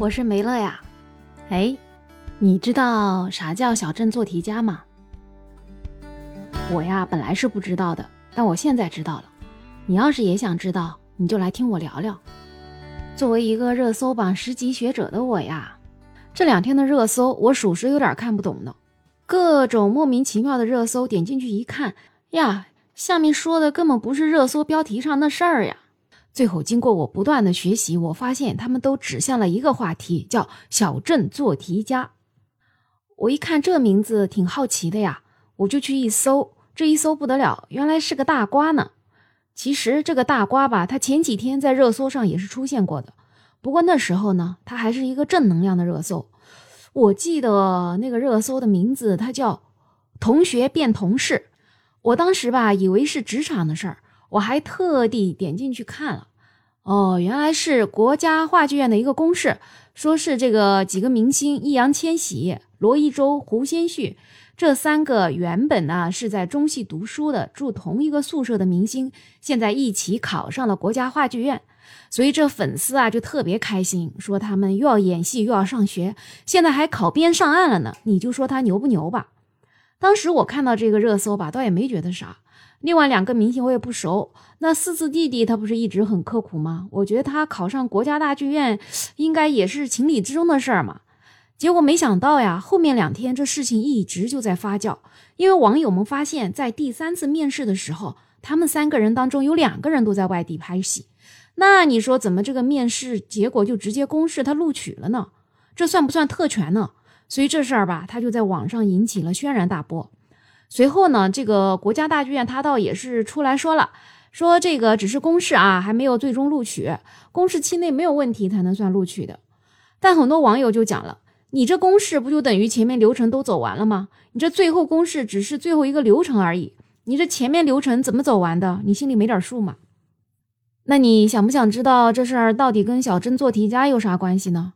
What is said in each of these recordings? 我是梅乐呀。哎，你知道啥叫小镇做题家吗？我呀本来是不知道的，但我现在知道了。你要是也想知道，你就来听我聊聊。作为一个热搜榜10级学者的我呀，这2天的热搜我属实有点看不懂的，各种莫名其妙的热搜点进去一看呀，下面说的根本不是热搜标题上的事儿呀。最后经过我不断的学习，我发现他们都指向了一个话题，叫小镇做题家。我一看这名字挺好奇的呀，我就去一搜，这一搜不得了，原来是个大瓜呢。其实这个大瓜吧，它前几天在热搜上也是出现过的，不过那时候呢，它还是一个正能量的热搜。我记得那个热搜的名字它叫同学变同事，我当时吧以为是职场的事儿，我还特地点进去看了，哦，原来是国家话剧院的一个公示，说是这个几个明星易烊千玺、罗一舟、胡先煦这3个原本呢是在中戏读书的住同一个宿舍的明星，现在一起考上了国家话剧院，所以这粉丝啊就特别开心，说他们又要演戏又要上学，现在还考编上岸了呢，你就说他牛不牛吧。当时我看到这个热搜吧，倒也没觉得啥。另外2个明星我也不熟，那四字弟弟他不是一直很刻苦吗？我觉得他考上国家大剧院应该也是情理之中的事儿嘛。结果没想到呀，后面2天这事情一直就在发酵，因为网友们发现在第3次面试的时候，他们3个人当中有2个人都在外地拍戏，那你说怎么这个面试结果就直接公示他录取了呢？这算不算特权呢？所以这事儿吧，他就在网上引起了轩然大波。随后呢，这个国家大剧院他倒也是出来说了，说这个只是公示啊，还没有最终录取，公示期内没有问题才能算录取的。但很多网友就讲了，你这公示不就等于前面流程都走完了吗？你这最后公示只是最后一个流程而已，你这前面流程怎么走完的？你心里没点数吗？那你想不想知道这事儿到底跟小镇做题家有啥关系呢？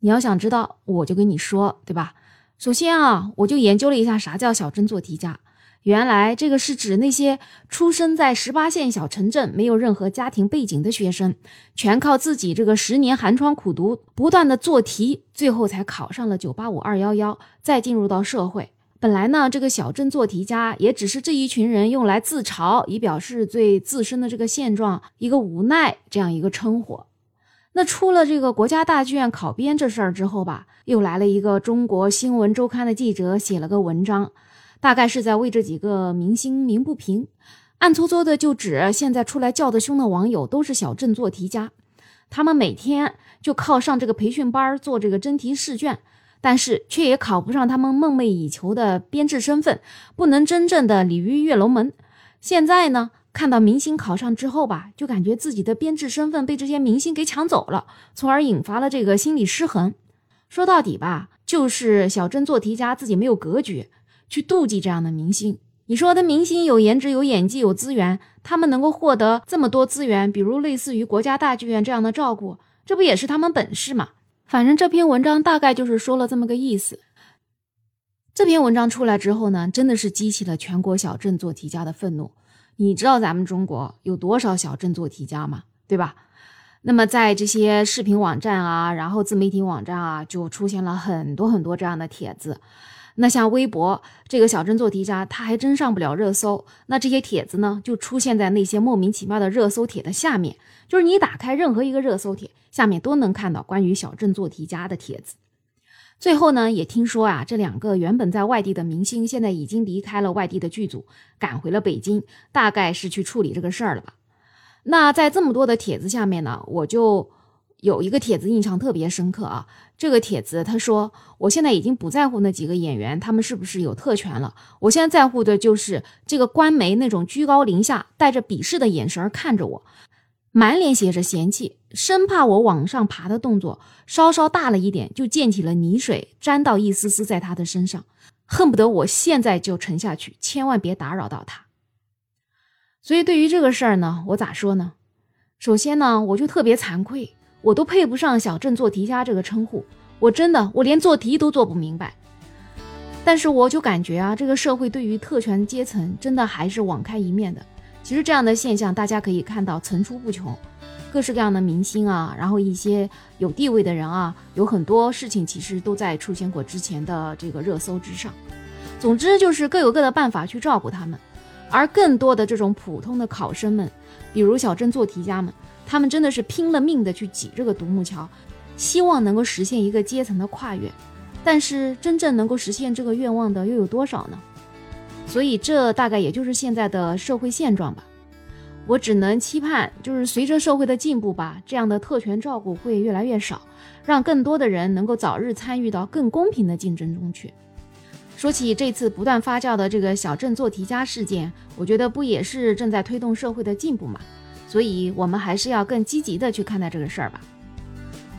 你要想知道，我就跟你说，对吧？首先啊，我就研究了一下啥叫小镇做题家。原来这个是指那些出生在18线小城镇，没有任何家庭背景的学生，全靠自己这个10年寒窗苦读，不断的做题，最后才考上了985、211，再进入到社会。本来呢，这个小镇做题家也只是这一群人用来自嘲，以表示对自身的这个现状一个无奈这样一个称呼。那出了这个国家大剧院考编这事儿之后吧，又来了一个中国新闻周刊的记者写了个文章，大概是在为这几个明星鸣不平，暗搓搓的就指现在出来叫得凶的网友都是小镇做题家，他们每天就靠上这个培训班做这个真题试卷，但是却也考不上他们梦寐以求的编制身份，不能真正的鲤鱼跃龙门。现在呢，看到明星考上之后吧，就感觉自己的编制身份被这些明星给抢走了，从而引发了这个心理失衡。说到底吧，就是小镇做题家自己没有格局，去妒忌这样的明星。你说的明星有颜值、有演技、有资源，他们能够获得这么多资源，比如类似于国家大剧院这样的照顾，这不也是他们本事吗？反正这篇文章大概就是说了这么个意思。这篇文章出来之后呢，真的是激起了全国小镇做题家的愤怒。你知道咱们中国有多少小镇做题家吗？对吧？那么在这些视频网站啊，然后自媒体网站啊，就出现了很多这样的帖子。那像微博这个小镇做题家，他还真上不了热搜。那这些帖子呢，就出现在那些莫名其妙的热搜帖的下面，就是你打开任何一个热搜帖，下面都能看到关于小镇做题家的帖子。最后呢，也听说啊，这2个原本在外地的明星，现在已经离开了外地的剧组，赶回了北京，大概是去处理这个事儿了吧。那在这么多的帖子下面呢，我就有一个帖子印象特别深刻啊。这个帖子他说，我现在已经不在乎那几个演员他们是不是有特权了，我现在在乎的就是这个官媒那种居高临下带着鄙视的眼神看着我，满脸写着嫌弃，生怕我往上爬的动作稍稍大了一点就溅起了泥水，沾到一丝丝在他的身上，恨不得我现在就沉下去，千万别打扰到他。所以对于这个事儿呢，我咋说呢？首先呢，我就特别惭愧，我都配不上小镇做题家这个称呼，我真的，我连做题都做不明白。但是我就感觉啊，这个社会对于特权阶层真的还是网开一面的。其实这样的现象大家可以看到层出不穷，各式各样的明星啊，然后一些有地位的人啊，有很多事情其实都在出现过之前的这个热搜之上。总之就是各有各的办法去照顾他们，而更多的这种普通的考生们，比如小镇做题家们，他们真的是拼了命的去挤这个独木桥，希望能够实现一个阶层的跨越，但是真正能够实现这个愿望的又有多少呢？所以这大概也就是现在的社会现状吧。我只能期盼就是随着社会的进步吧，这样的特权照顾会越来越少，让更多的人能够早日参与到更公平的竞争中去。说起这次不断发酵的这个小镇做题家事件，我觉得不也是正在推动社会的进步嘛？所以我们还是要更积极的去看待这个事儿吧。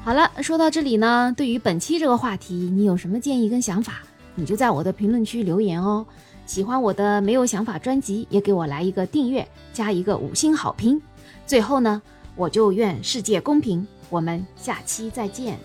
好了，说到这里呢，对于本期这个话题你有什么建议跟想法，你就在我的评论区留言哦。喜欢我的没有想法专辑也给我来一个订阅加一个5星好评。最后呢，我就愿世界公平，我们下期再见。